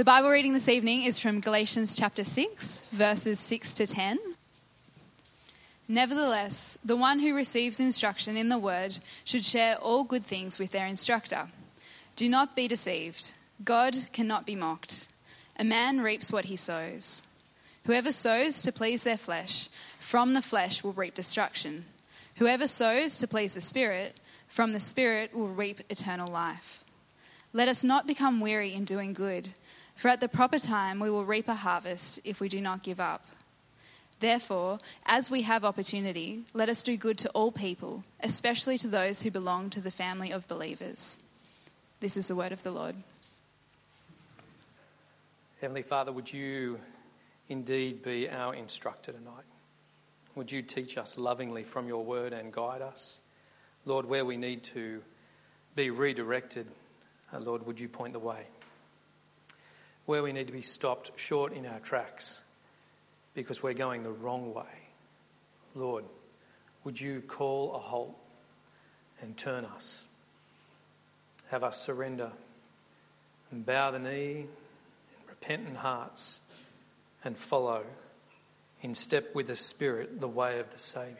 The Bible reading this evening is from Galatians chapter 6, verses 6 to 10. Nevertheless, the one who receives instruction in the word should share all good things with their instructor. Do not be deceived. God cannot be mocked. A man reaps what he sows. Whoever sows to please their flesh, from the flesh will reap destruction. Whoever sows to please the Spirit, from the Spirit will reap eternal life. Let us not become weary in doing good, for at the proper time we will reap a harvest if we do not give up. Therefore, as we have opportunity, let us do good to all people, especially to those who belong to the family of believers. This is the word of the Lord. Heavenly Father, would you indeed be our instructor tonight? Would you teach us lovingly from your word and guide us? Lord, where we need to be redirected, Lord, would you point the way? Where we need to be stopped short in our tracks because we're going the wrong way, Lord, would you call a halt and turn us? Have us surrender and bow the knee in repentant hearts and follow in step with the Spirit the way of the Saviour.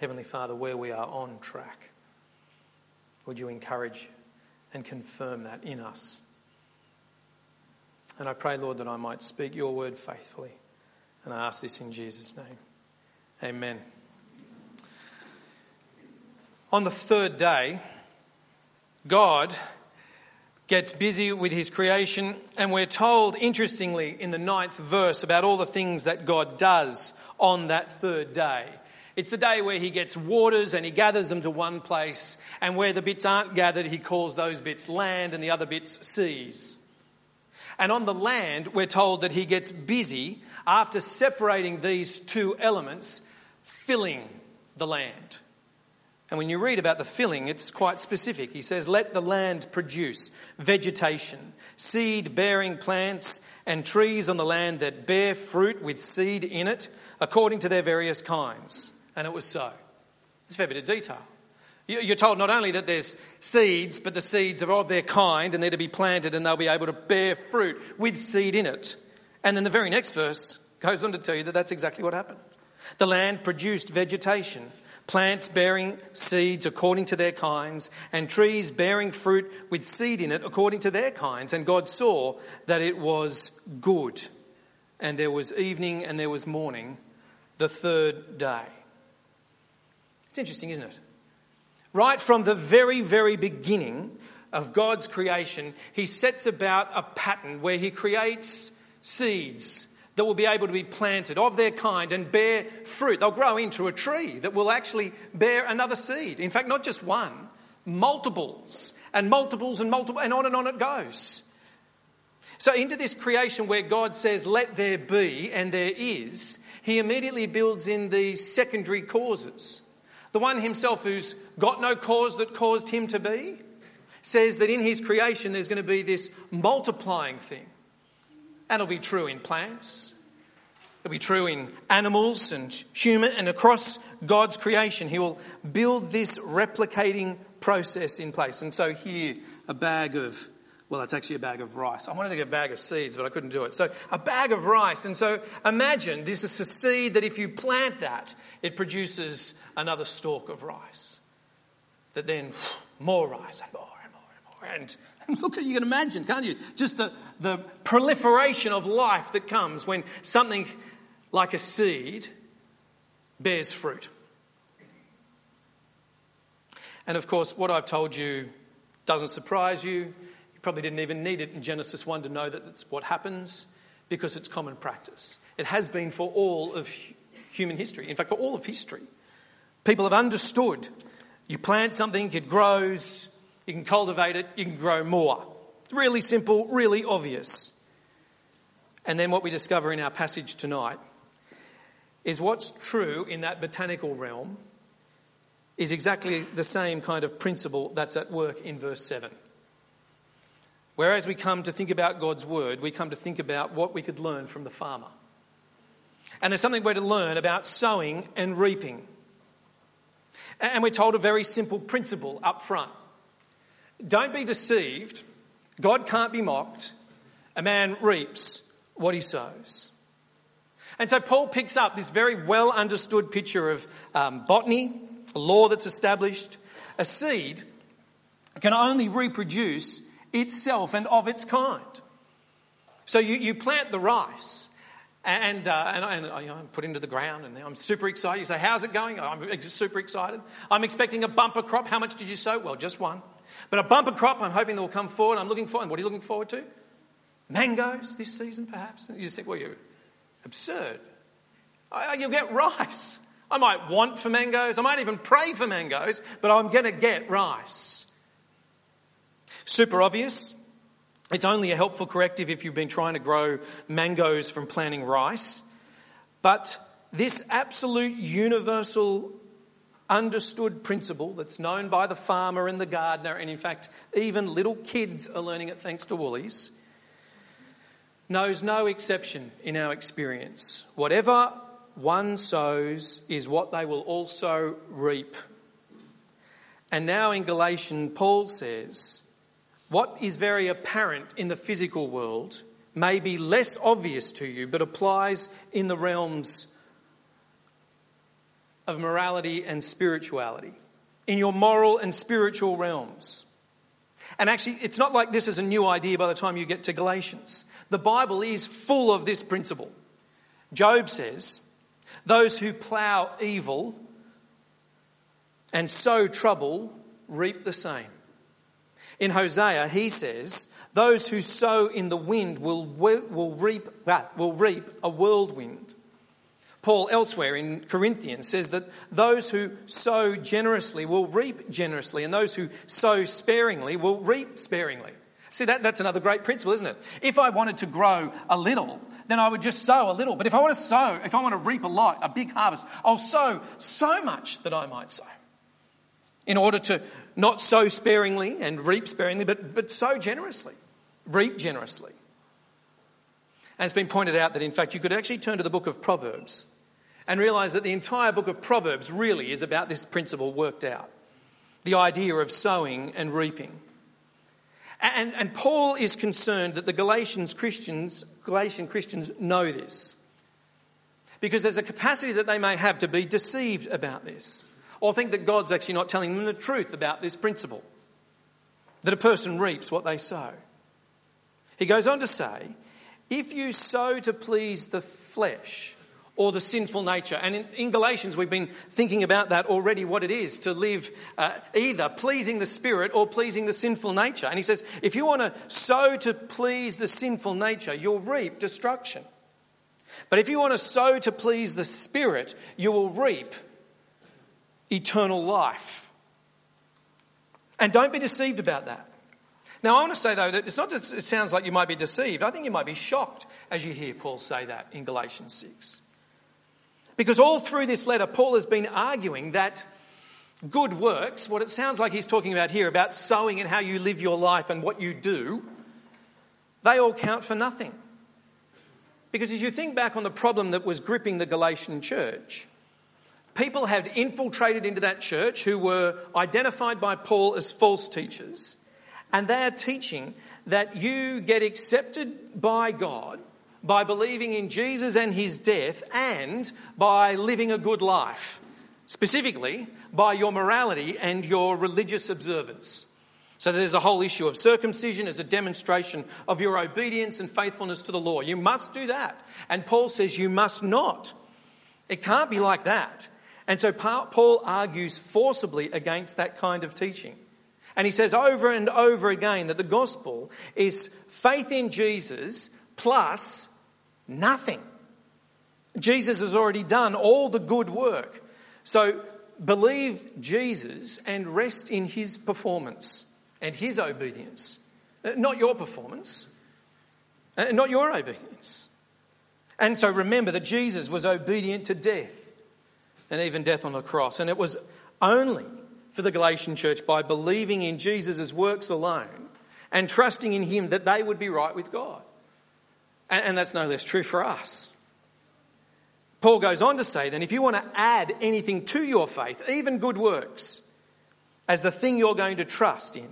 Heavenly Father, where we are on track, would you encourage and confirm that in us? And I pray, Lord, that I might speak your word faithfully. And I ask this in Jesus' name. Amen. On the third day, God gets busy with his creation, and we're told, interestingly, in the 9th verse about all the things that God does on that third day. It's the day where he gets waters and he gathers them to one place, and where the bits aren't gathered, he calls those bits land and the other bits seas. And on the land, we're told that he gets busy after separating these two elements, filling the land. And when you read about the filling, it's quite specific. He says, let the land produce vegetation, seed-bearing plants and trees on the land that bear fruit with seed in it, according to their various kinds. And it was so. It's a fair bit of detail. You're told not only that there's seeds, but the seeds are of their kind and they're to be planted and they'll be able to bear fruit with seed in it. And then the very next verse goes on to tell you that that's exactly what happened. The land produced vegetation, plants bearing seeds according to their kinds, and trees bearing fruit with seed in it according to their kinds. And God saw that it was good. And there was evening and there was morning, the third day. It's interesting, isn't it? Right from the very, very beginning of God's creation, he sets about a pattern where he creates seeds that will be able to be planted of their kind and bear fruit. They'll grow into a tree that will actually bear another seed. In fact, not just one, multiples and multiples and multiple, and on it goes. So into this creation where God says, let there be, and there is, he immediately builds in these secondary causes. The one himself who's got no cause that caused him to be says that in his creation there's going to be this multiplying thing. And it'll be true in plants. It'll be true in animals and human. And across God's creation, he will build this replicating process in place. And so here, it's actually a bag of rice. I wanted to get a bag of seeds, but I couldn't do it. So a bag of rice. And so imagine this is a seed that if you plant that, it produces another stalk of rice. That then more rice and more and more and more. And look, you can imagine, can't you? Just the proliferation of life that comes when something like a seed bears fruit. And of course, what I've told you doesn't surprise you. Probably didn't even need it in Genesis 1 to know that that's what happens, because it's common practice. It has been for all of human history. In fact, for all of history, people have understood you plant something, it grows, you can cultivate it, you can grow more. It's really simple, really obvious. And then what we discover in our passage tonight is what's true in that botanical realm is exactly the same kind of principle that's at work in verse 7. Whereas we come to think about God's word, we come to think about what we could learn from the farmer. And there's something we're to learn about sowing and reaping. And we're told a very simple principle up front. Don't be deceived. God can't be mocked. A man reaps what he sows. And so Paul picks up this very well understood picture of botany, a law that's established. A seed can only reproduce itself and of its kind. So you plant the rice and I'm put into the ground and I'm super excited. You say, how's it going? I'm super excited. I'm expecting a bumper crop. How much did you sow? Well, just one. But a bumper crop, I'm hoping that will come forward. I'm looking forward. And what are you looking forward to? Mangoes this season, perhaps. You just think, well, you're absurd. You'll get rice. I might want for mangoes. I might even pray for mangoes, but I'm going to get rice. Super obvious. It's only a helpful corrective if you've been trying to grow mangoes from planting rice. But this absolute universal understood principle that's known by the farmer and the gardener, and in fact, even little kids are learning it thanks to Woolies, knows no exception in our experience. Whatever one sows is what they will also reap. And now in Galatians, Paul says, what is very apparent in the physical world may be less obvious to you, but applies in the realms of morality and spirituality, in your moral and spiritual realms. And actually, it's not like this is a new idea by the time you get to Galatians. The Bible is full of this principle. Job says, those who plough evil and sow trouble reap the same. In Hosea, he says, those who sow in the wind will reap a whirlwind. Paul elsewhere in Corinthians says that those who sow generously will reap generously, and those who sow sparingly will reap sparingly. See, that's another great principle, isn't it? If I wanted to grow a little, then I would just sow a little. But if I want to reap a lot, a big harvest, I'll sow so much that I might sow. In order to not sow sparingly and reap sparingly, but sow generously, reap generously. And it's been pointed out that, in fact, you could actually turn to the book of Proverbs and realise that the entire book of Proverbs really is about this principle worked out, the idea of sowing and reaping. And Paul is concerned that the Galatian Christians know this, because there's a capacity that they may have to be deceived about this, or think that God's actually not telling them the truth about this principle, that a person reaps what they sow. He goes on to say, if you sow to please the flesh or the sinful nature, and in Galatians we've been thinking about that already, what it is to live either pleasing the spirit or pleasing the sinful nature. And he says, if you want to sow to please the sinful nature, you'll reap destruction. But if you want to sow to please the spirit, you will reap eternal life. And don't be deceived about that. Now, I want to say, though, that it's not just it sounds like you might be deceived. I think you might be shocked as you hear Paul say that in Galatians 6. Because all through this letter, Paul has been arguing that good works, what it sounds like he's talking about here, about sowing and how you live your life and what you do, they all count for nothing. Because as you think back on the problem that was gripping the Galatian church, people had infiltrated into that church who were identified by Paul as false teachers, and they are teaching that you get accepted by God by believing in Jesus and his death and by living a good life, specifically by your morality and your religious observance. So there's a whole issue of circumcision as a demonstration of your obedience and faithfulness to the law. You must do that. And Paul says you must not. It can't be like that. And so Paul argues forcibly against that kind of teaching. And he says over and over again that the gospel is faith in Jesus plus nothing. Jesus has already done all the good work. So believe Jesus and rest in his performance and his obedience. Not your performance. Not your obedience. And so remember that Jesus was obedient to death, and even death on the cross. And it was only for the Galatian church by believing in Jesus' works alone and trusting in him that they would be right with God. And that's no less true for us. Paul goes on to say then, if you want to add anything to your faith, even good works, as the thing you're going to trust in,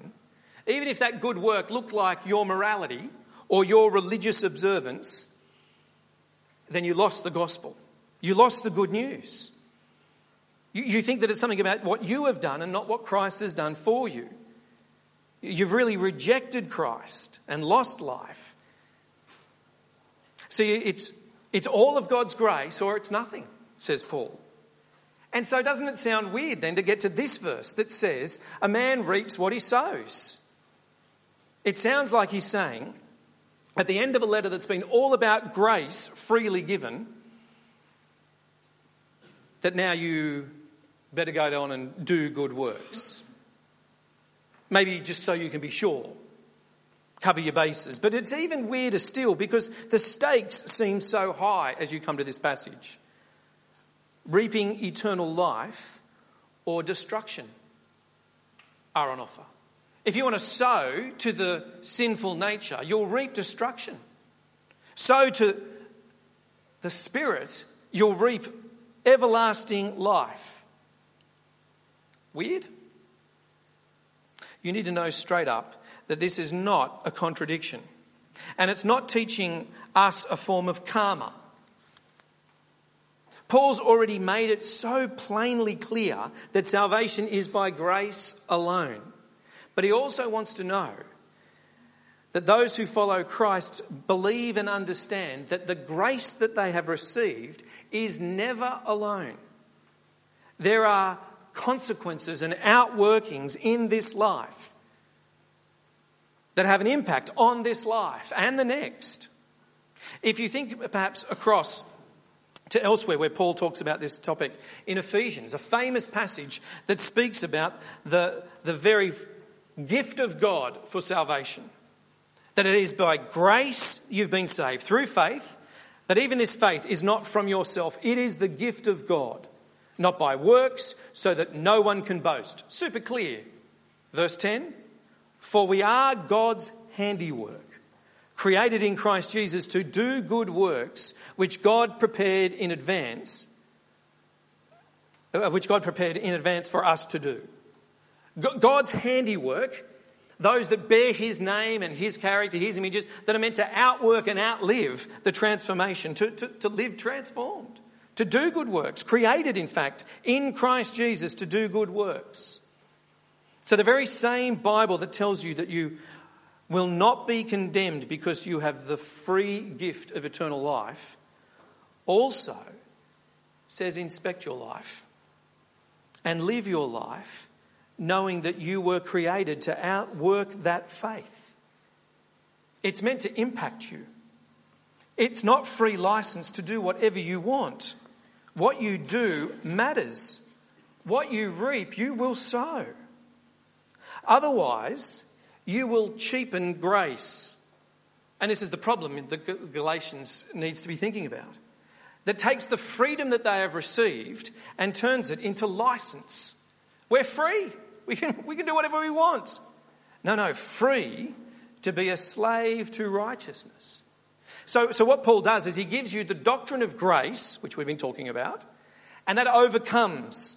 even if that good work looked like your morality or your religious observance, then you lost the gospel. You lost the good news. You think that it's something about what you have done and not what Christ has done for you. You've really rejected Christ and lost life. See, it's all of God's grace or it's nothing, says Paul. And so doesn't it sound weird then to get to this verse that says, a man reaps what he sows? It sounds like he's saying, at the end of a letter that's been all about grace freely given, that now you better go on and do good works. Maybe just so you can be sure. Cover your bases. But it's even weirder still because the stakes seem so high as you come to this passage. Reaping eternal life or destruction are on offer. If you want to sow to the sinful nature, you'll reap destruction. Sow to the Spirit, you'll reap everlasting life. Weird? You need to know straight up that this is not a contradiction. And it's not teaching us a form of karma. Paul's already made it so plainly clear that salvation is by grace alone. But he also wants to know that those who follow Christ believe and understand that the grace that they have received is never alone. There are consequences and outworkings in this life that have an impact on this life and the next. If you think perhaps across to elsewhere where Paul talks about this topic in Ephesians, a famous passage that speaks about the very gift of God for salvation, that it is by grace you've been saved through faith, but even this faith is not from yourself. It is the gift of God, not by works, so that no one can boast. Super clear. Verse 10, for we are God's handiwork, created in Christ Jesus to do good works, which God prepared in advance for us to do. God's handiwork, those that bear his name and his character, his images, that are meant to outwork and outlive the transformation, to live transformed, to do good works, created in fact in Christ Jesus to do good works. So the very same Bible that tells you that you will not be condemned because you have the free gift of eternal life, also says inspect your life and live your life knowing that you were created to outwork that faith. It's meant to impact you. It's not free license to do whatever you want. What you do matters. What you reap, you will sow. Otherwise, you will cheapen grace. And this is the problem that Galatians needs to be thinking about. That takes the freedom that they have received and turns it into license. We're free. We can do whatever we want. No, free to be a slave to righteousness. So what Paul does is he gives you the doctrine of grace, which we've been talking about, and that overcomes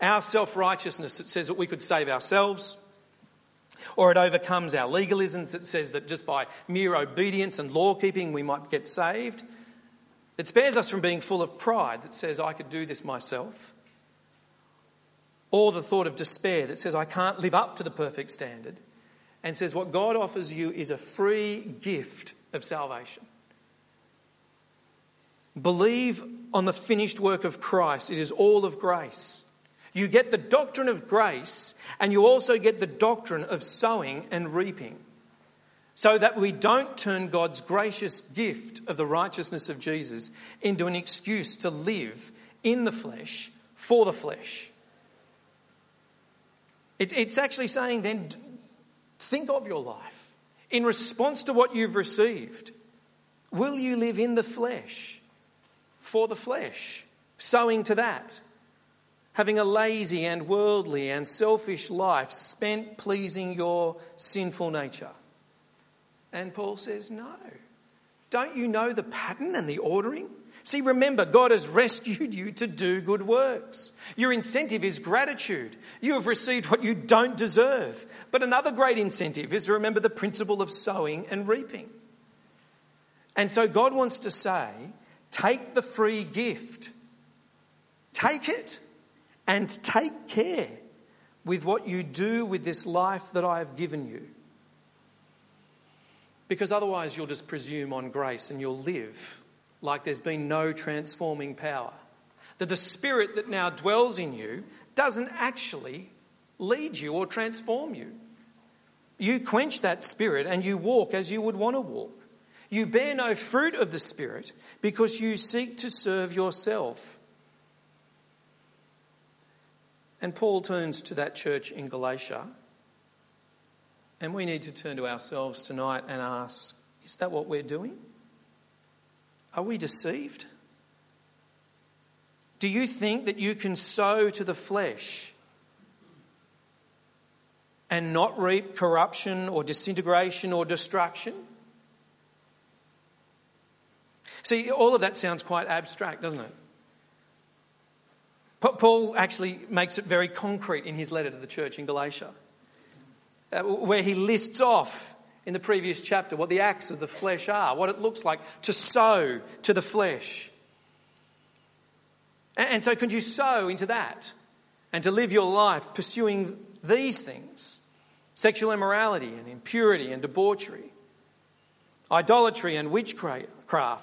our self-righteousness that says that we could save ourselves. Or it overcomes our legalisms that says that just by mere obedience and law-keeping we might get saved. It spares us from being full of pride that says, I could do this myself. Or the thought of despair that says, I can't live up to the perfect standard. And says, what God offers you is a free gift of salvation. Believe on the finished work of Christ. It is all of grace. You get the doctrine of grace and you also get the doctrine of sowing and reaping, so that we don't turn God's gracious gift of the righteousness of Jesus into an excuse to live in the flesh for the flesh. It's actually saying then, think of your life in response to what you've received. Will you live in the flesh for the flesh, sowing to that? Having a lazy and worldly and selfish life spent pleasing your sinful nature. And Paul says, no. Don't you know the pattern and the ordering? See, remember, God has rescued you to do good works. Your incentive is gratitude. You have received what you don't deserve. But another great incentive is to remember the principle of sowing and reaping. And so God wants to say, take the free gift. Take it and take care with what you do with this life that I have given you. Because otherwise you'll just presume on grace and you'll live like there's been no transforming power. That the Spirit that now dwells in you doesn't actually lead you or transform you. You quench that Spirit and you walk as you would want to walk. You bear no fruit of the Spirit because you seek to serve yourself. And Paul turns to that church in Galatia. And we need to turn to ourselves tonight and ask, is that what we're doing? Are we deceived? Do you think that you can sow to the flesh and not reap corruption or disintegration or destruction? See, all of that sounds quite abstract, doesn't it? Paul actually makes it very concrete in his letter to the church in Galatia, where he lists off in the previous chapter what the acts of the flesh are, what it looks like to sow to the flesh. And so could you sow into that and to live your life pursuing these things? Sexual immorality and impurity and debauchery, idolatry and witchcraft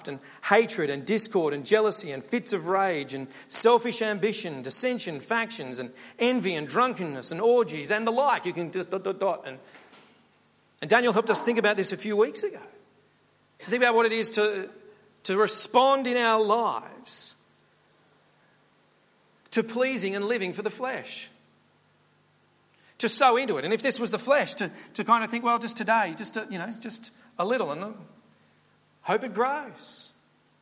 and hatred and discord and jealousy and fits of rage and selfish ambition, dissension, factions and envy and drunkenness and orgies and the like. You can just ... And Daniel helped us think about this a few weeks ago. Think about what it is to respond in our lives to pleasing and living for the flesh. To sow into it. And if this was the flesh, to kind of think, well, just today, just a little, and hope it grows.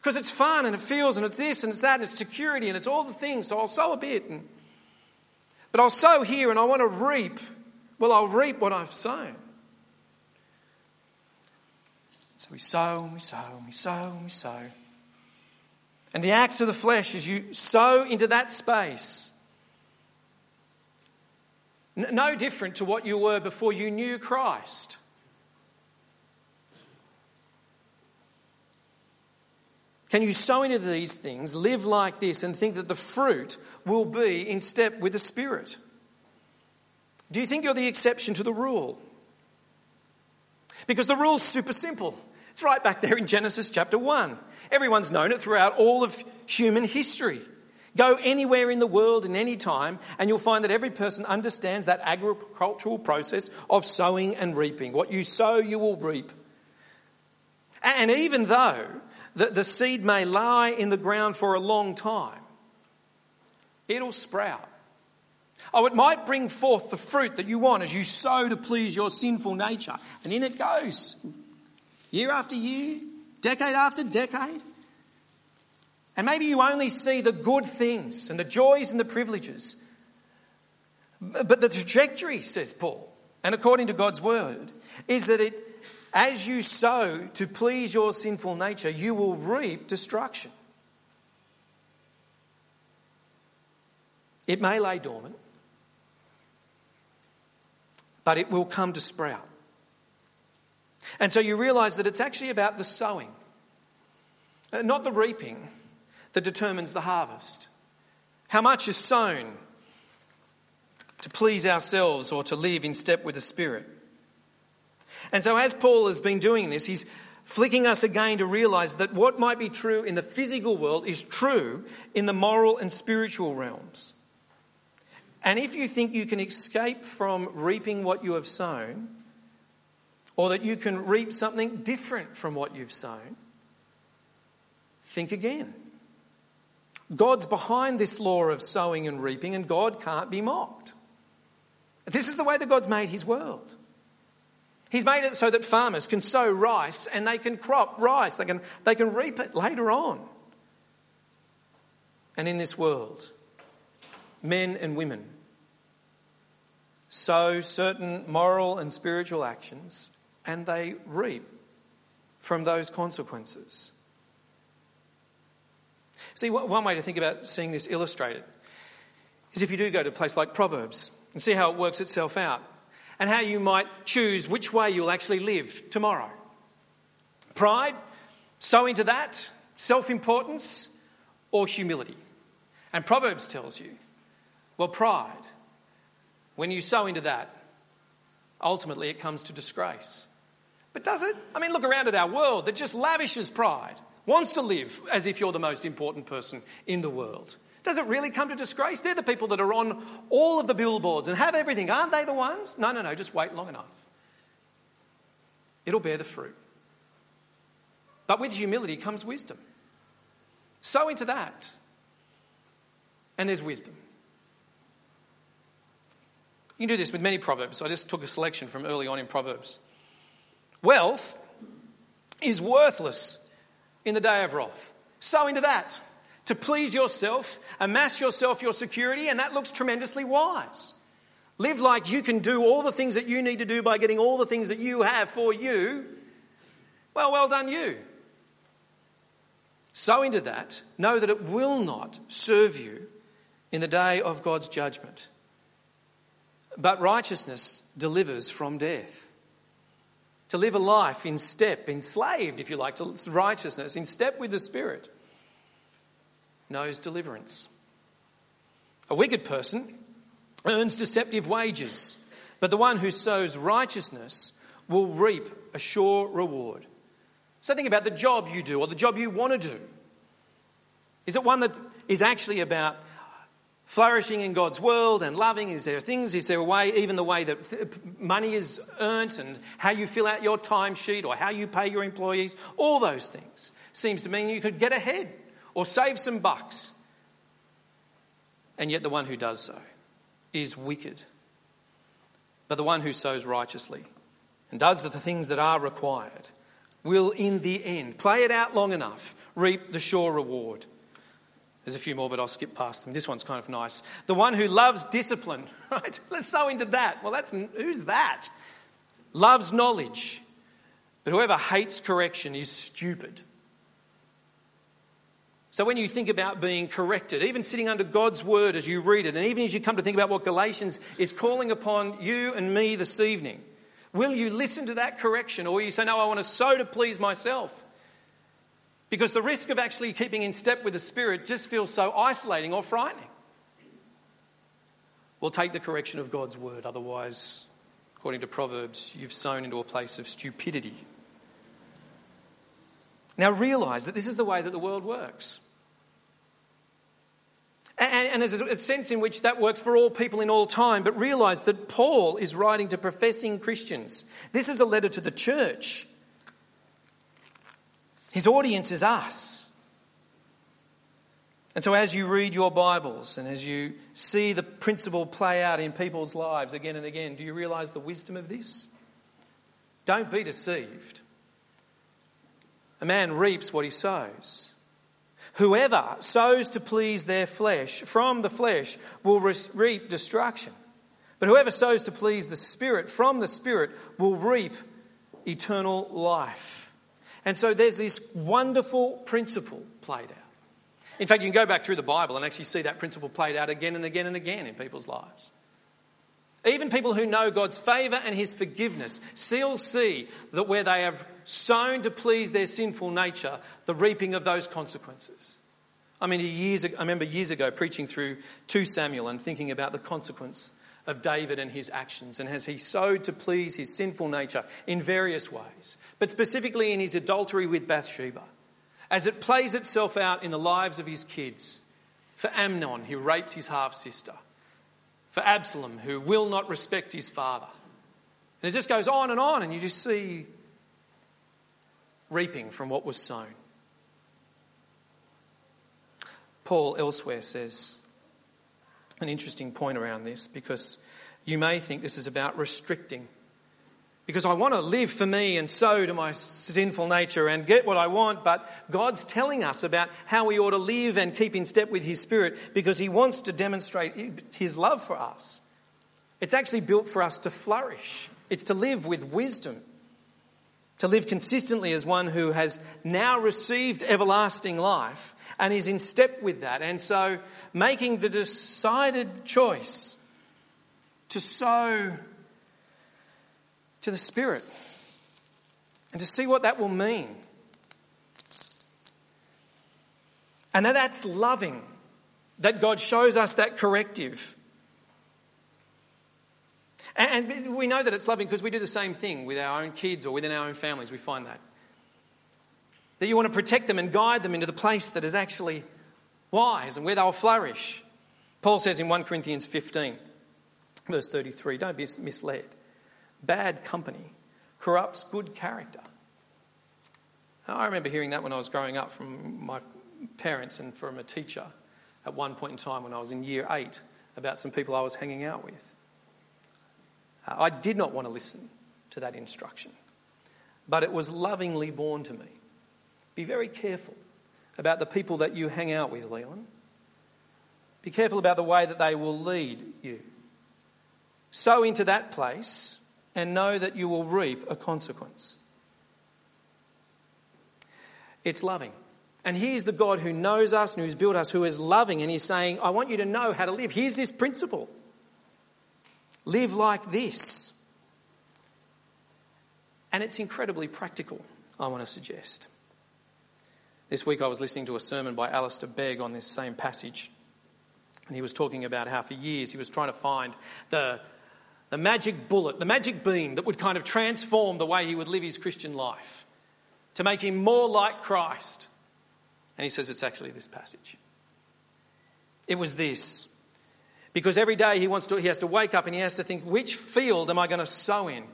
Because it's fun and it feels and it's this and it's that and it's security and it's all the things. So I'll sow a bit. But I'll sow here and I want to reap. Well, I'll reap what I've sown. So we sow and we sow and we sow and we sow. And the acts of the flesh is you sow into that space. No different to what you were before you knew Christ. Can you sow into these things, live like this, and think that the fruit will be in step with the Spirit? Do you think you're the exception to the rule? Because the rule's super simple. It's right back there in Genesis chapter 1. Everyone's known it throughout all of human history. Go anywhere in the world in any time and you'll find that every person understands that agricultural process of sowing and reaping. What you sow, you will reap. And even though the seed may lie in the ground for a long time, it'll sprout. Oh, it might bring forth the fruit that you want as you sow to please your sinful nature. And in it goes, year after year, decade after decade. And maybe you only see the good things and the joys and the privileges. But the trajectory, says Paul, and according to God's word, is that as you sow to please your sinful nature, you will reap destruction. It may lay dormant, but it will come to sprout. And so you realise that it's actually about the sowing, not the reaping, that determines the harvest. How much is sown to please ourselves or to live in step with the Spirit? And so as Paul has been doing this, he's flicking us again to realise that what might be true in the physical world is true in the moral and spiritual realms. And if you think you can escape from reaping what you have sown, or that you can reap something different from what you've sown, think again. God's behind this law of sowing and reaping, and God can't be mocked. This is the way that God's made his world. He's made it so that farmers can sow rice and they can crop rice. They can reap it later on. And in this world, men and women sow certain moral and spiritual actions and they reap from those consequences. See, one way to think about seeing this illustrated is if you do go to a place like Proverbs and see how it works itself out and how you might choose which way you'll actually live tomorrow. Pride, so into that, self-importance or humility. And Proverbs tells you, well, pride, when you sow into that, ultimately it comes to disgrace. But does it? I mean, look around at our world that just lavishes pride, wants to live as if you're the most important person in the world. Does it really come to disgrace? They're the people that are on all of the billboards and have everything. Aren't they the ones? No, just wait long enough. It'll bear the fruit. But with humility comes wisdom. Sow into that, and there's wisdom. You can do this with many proverbs. I just took a selection from early on in Proverbs. Wealth is worthless in the day of wrath. Sow into that. To please yourself, amass yourself your security, and that looks tremendously wise. Live like you can do all the things that you need to do by getting all the things that you have for you. Well done you. Sow into that. Know that it will not serve you in the day of God's judgment. But righteousness delivers from death. To live a life in step, enslaved, if you like, to righteousness, in step with the Spirit, knows deliverance. A wicked person earns deceptive wages, but the one who sows righteousness will reap a sure reward. So think about the job you do or the job you want to do. Is it one that is actually about flourishing in God's world and loving? Is there a way that money is earned and how you fill out your timesheet or how you pay your employees? All those things seems to mean you could get ahead or save some bucks. And yet the one who does so is wicked. But the one who sows righteously and does the things that are required will in the end, play it out long enough, reap the sure reward. There's a few more, but I'll skip past them. This one's kind of nice. The one who loves discipline, right? Let's sow into that. Well, who's that? Loves knowledge. But whoever hates correction is stupid. So when you think about being corrected, even sitting under God's word as you read it, and even as you come to think about what Galatians is calling upon you and me this evening, will you listen to that correction? Or will you say, no, I want to sow to please myself? Because the risk of actually keeping in step with the Spirit just feels so isolating or frightening. Well, take the correction of God's word. Otherwise, according to Proverbs, you've sown into a place of stupidity. Now realise that this is the way that the world works. And there's a sense in which that works for all people in all time. But realise that Paul is writing to professing Christians. This is a letter to the church. His audience is us. And so as you read your Bibles and as you see the principle play out in people's lives again and again, do you realise the wisdom of this? Don't be deceived. A man reaps what he sows. Whoever sows to please their flesh, from the flesh will reap destruction. But whoever sows to please the Spirit, from the Spirit will reap eternal life. And so there's this wonderful principle played out. In fact, you can go back through the Bible and actually see that principle played out again and again and again in people's lives. Even people who know God's favour and His forgiveness still see that where they have sown to please their sinful nature, the reaping of those consequences. I remember years ago preaching through 2 Samuel and thinking about the consequence of David and his actions, and as he sowed to please his sinful nature in various ways, but specifically in his adultery with Bathsheba, as it plays itself out in the lives of his kids. For Amnon, who rapes his half-sister. For Absalom, who will not respect his father. And it just goes on, and you just see reaping from what was sown. Paul elsewhere says an interesting point around this, because you may think this is about restricting. Because I want to live for me and sow to my sinful nature and get what I want, but God's telling us about how we ought to live and keep in step with His Spirit because He wants to demonstrate His love for us. It's actually built for us to flourish. It's to live with wisdom. to live consistently as one who has now received everlasting life and is in step with that. And so making the decided choice to sow to the Spirit and to see what that will mean. And that that's loving, that God shows us that corrective. And we know that it's loving because we do the same thing with our own kids or within our own families. We find that you want to protect them and guide them into the place that is actually wise and where they'll flourish. Paul says in 1 Corinthians 15, verse 33, don't be misled. Bad company corrupts good character. I remember hearing that when I was growing up from my parents and from a teacher at one point in time when I was in year 8 about some people I was hanging out with. I did not want to listen to that instruction, but it was lovingly borne to me. Be very careful about the people that you hang out with, Leland. Be careful about the way that they will lead you. Sow into that place and know that you will reap a consequence. It's loving. And here's the God who knows us and who's built us, who is loving, and he's saying, I want you to know how to live. Here's this principle. Live like this. And it's incredibly practical, I want to suggest. This week I was listening to a sermon by Alistair Begg on this same passage. And he was talking about how for years he was trying to find the magic bullet, the magic beam that would kind of transform the way he would live his Christian life to make him more like Christ. And he says it's actually this passage. It was this. Because every day he has to wake up and he has to think, which field am I going to sow in?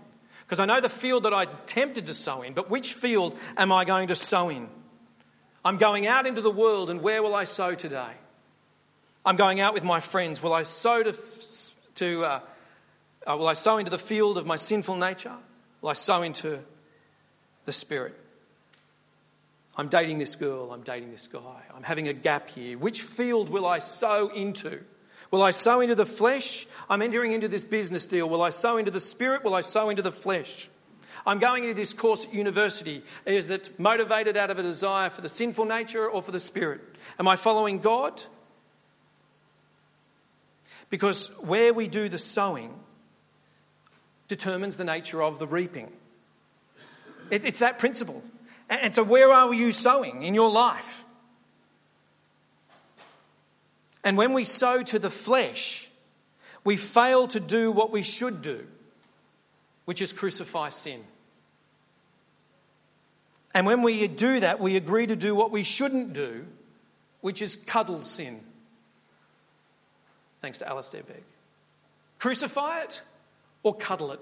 Because I know the field that I'm tempted to sow in, but which field am I going to sow in? I'm going out into the world, and where will I sow today? I'm going out with my friends. Will I sow will I sow into the field of my sinful nature? Will I sow into the Spirit? I'm dating this girl. I'm dating this guy. I'm having a gap here. Which field will I sow into? Will I sow into the flesh? I'm entering into this business deal. Will I sow into the Spirit? Will I sow into the flesh? I'm going into this course at university. Is it motivated out of a desire for the sinful nature or for the Spirit? Am I following God? Because where we do the sowing determines the nature of the reaping. It's that principle. And so where are you sowing in your life? And when we sow to the flesh, we fail to do what we should do, which is crucify sin. And when we do that, we agree to do what we shouldn't do, which is cuddle sin. Thanks to Alistair Begg. Crucify it or cuddle it.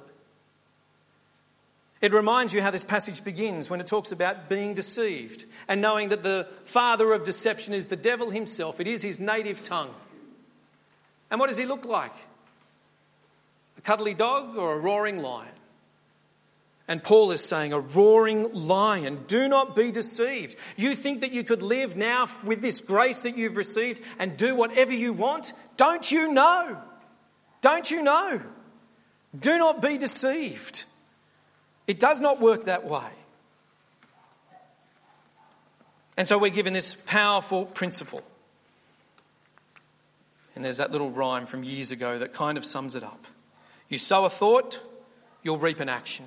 It reminds you how this passage begins when it talks about being deceived and knowing that the father of deception is the devil himself. It is his native tongue. And what does he look like? A cuddly dog or a roaring lion? And Paul is saying, a roaring lion. Do not be deceived. You think that you could live now with this grace that you've received and do whatever you want? Don't you know? Don't you know? Do not be deceived. It does not work that way. And so we're given this powerful principle. And there's that little rhyme from years ago that kind of sums it up. You sow a thought, you'll reap an action.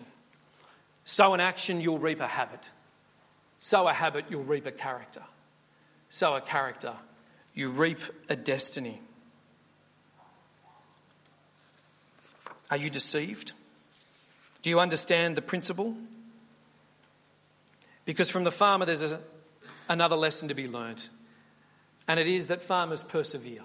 Sow an action, you'll reap a habit. Sow a habit, you'll reap a character. Sow a character, you reap a destiny. Are you deceived? Do you understand the principle? Because from the farmer there's another lesson to be learnt. And it is that farmers persevere.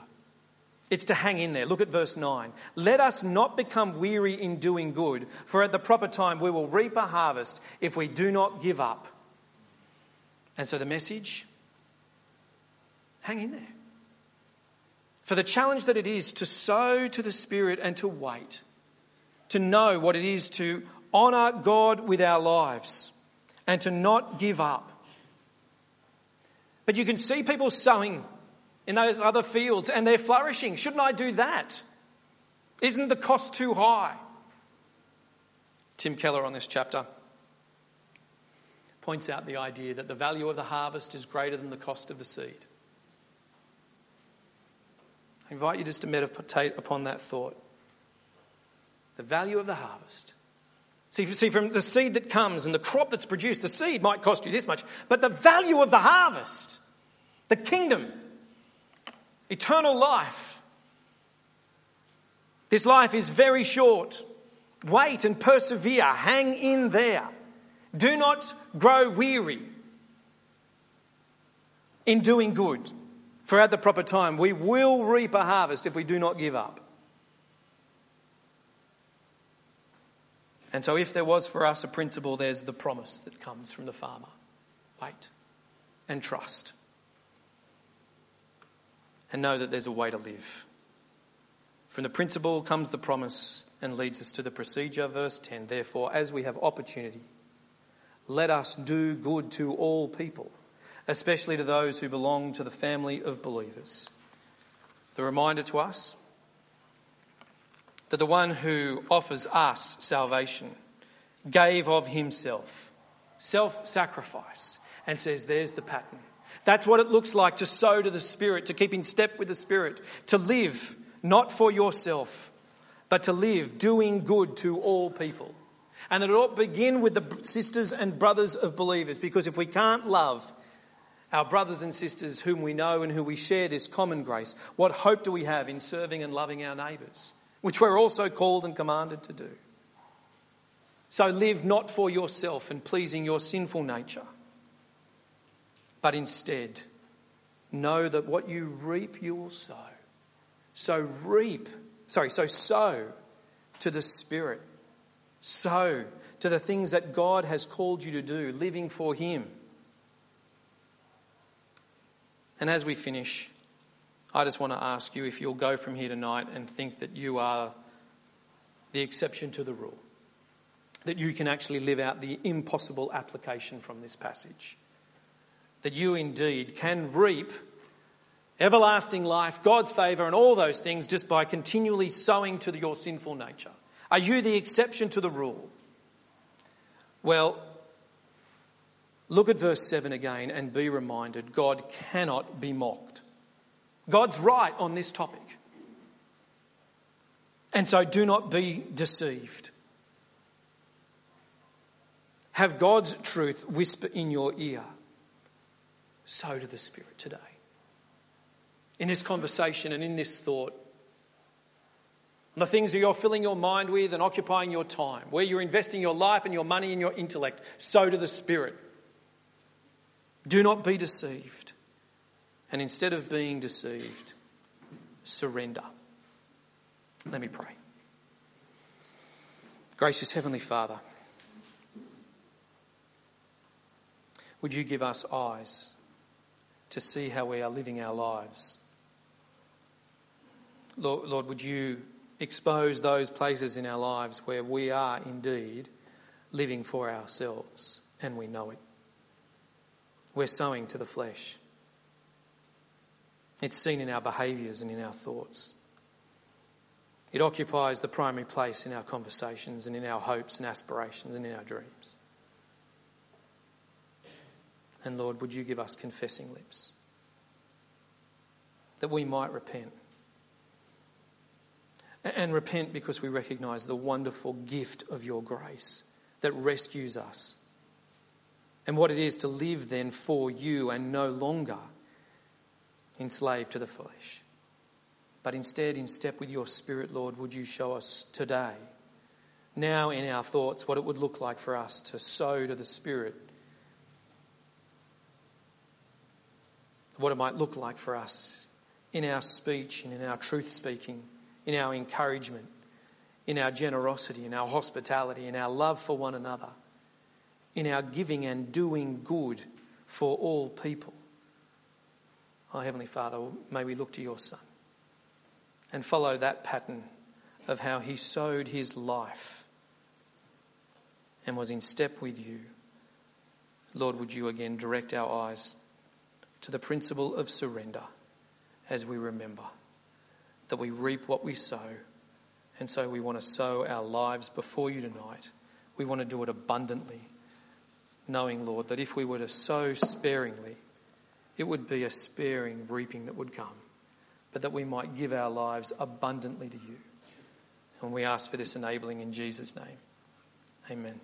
It's to hang in there. Look at verse 9. Let us not become weary in doing good, for at the proper time we will reap a harvest if we do not give up. And so the message, hang in there. For the challenge that it is to sow to the Spirit and to wait, to know what it is to honour God with our lives and to not give up. But you can see people sowing in those other fields and they're flourishing. Shouldn't I do that? Isn't the cost too high? Tim Keller on this chapter points out the idea that the value of the harvest is greater than the cost of the seed. I invite you just to meditate upon that thought. The value of the harvest. See, from the seed that comes and the crop that's produced, the seed might cost you this much, but the value of the harvest, the kingdom, eternal life. This life is very short. Wait and persevere. Hang in there. Do not grow weary in doing good. For at the proper time, we will reap a harvest if we do not give up. And so if there was for us a principle, there's the promise that comes from the farmer. Wait and trust. And know that there's a way to live. From the principle comes the promise and leads us to the procedure. Verse 10, therefore, as we have opportunity, let us do good to all people, especially to those who belong to the family of believers. The reminder to us that the one who offers us salvation gave of himself, self-sacrifice, and says there's the pattern. That's what it looks like to sow to the Spirit, to keep in step with the Spirit, to live not for yourself, but to live doing good to all people. And that it ought to begin with the sisters and brothers of believers, because if we can't love our brothers and sisters whom we know and who we share this common grace, what hope do we have in serving and loving our neighbours, which we're also called and commanded to do? So live not for yourself and pleasing your sinful nature, but instead know that what you reap you will sow. So sow to the Spirit. Sow to the things that God has called you to do, living for Him. And as we finish, I just want to ask you if you'll go from here tonight and think that you are the exception to the rule, that you can actually live out the impossible application from this passage, that you indeed can reap everlasting life, God's favour and all those things just by continually sowing to your sinful nature. Are you the exception to the rule? Well, look at verse 7 again and be reminded God cannot be mocked. God's right on this topic. And so do not be deceived. Have God's truth whisper in your ear. Sow to the Spirit today. In this conversation and in this thought, and the things that you're filling your mind with and occupying your time, where you're investing your life and your money and your intellect, sow to the Spirit. Do not be deceived. And instead of being deceived, surrender. Let me pray. Gracious Heavenly Father, would you give us eyes to see how we are living our lives? Lord, would you expose those places in our lives where we are indeed living for ourselves and we know it. We're sowing to the flesh. It's seen in our behaviours and in our thoughts. It occupies the primary place in our conversations and in our hopes and aspirations and in our dreams. And Lord, would you give us confessing lips that we might repent. And repent because we recognise the wonderful gift of your grace that rescues us and what it is to live then for you and no longer enslaved to the flesh. But instead, in step with your Spirit, Lord, would you show us today, now in our thoughts, what it would look like for us to sow to the Spirit, what it might look like for us in our speech and in our truth speaking, in our encouragement, in our generosity, in our hospitality, in our love for one another, in our giving and doing good for all people. Oh, Heavenly Father, may we look to your Son and follow that pattern of how he sowed his life and was in step with you. Lord, would you again direct our eyes to the principle of surrender as we remember that we reap what we sow, and so we want to sow our lives before you tonight. We want to do it abundantly knowing, Lord, that if we were to sow sparingly, it would be a sparing reaping that would come, but that we might give our lives abundantly to you. And we ask for this enabling in Jesus' name. Amen.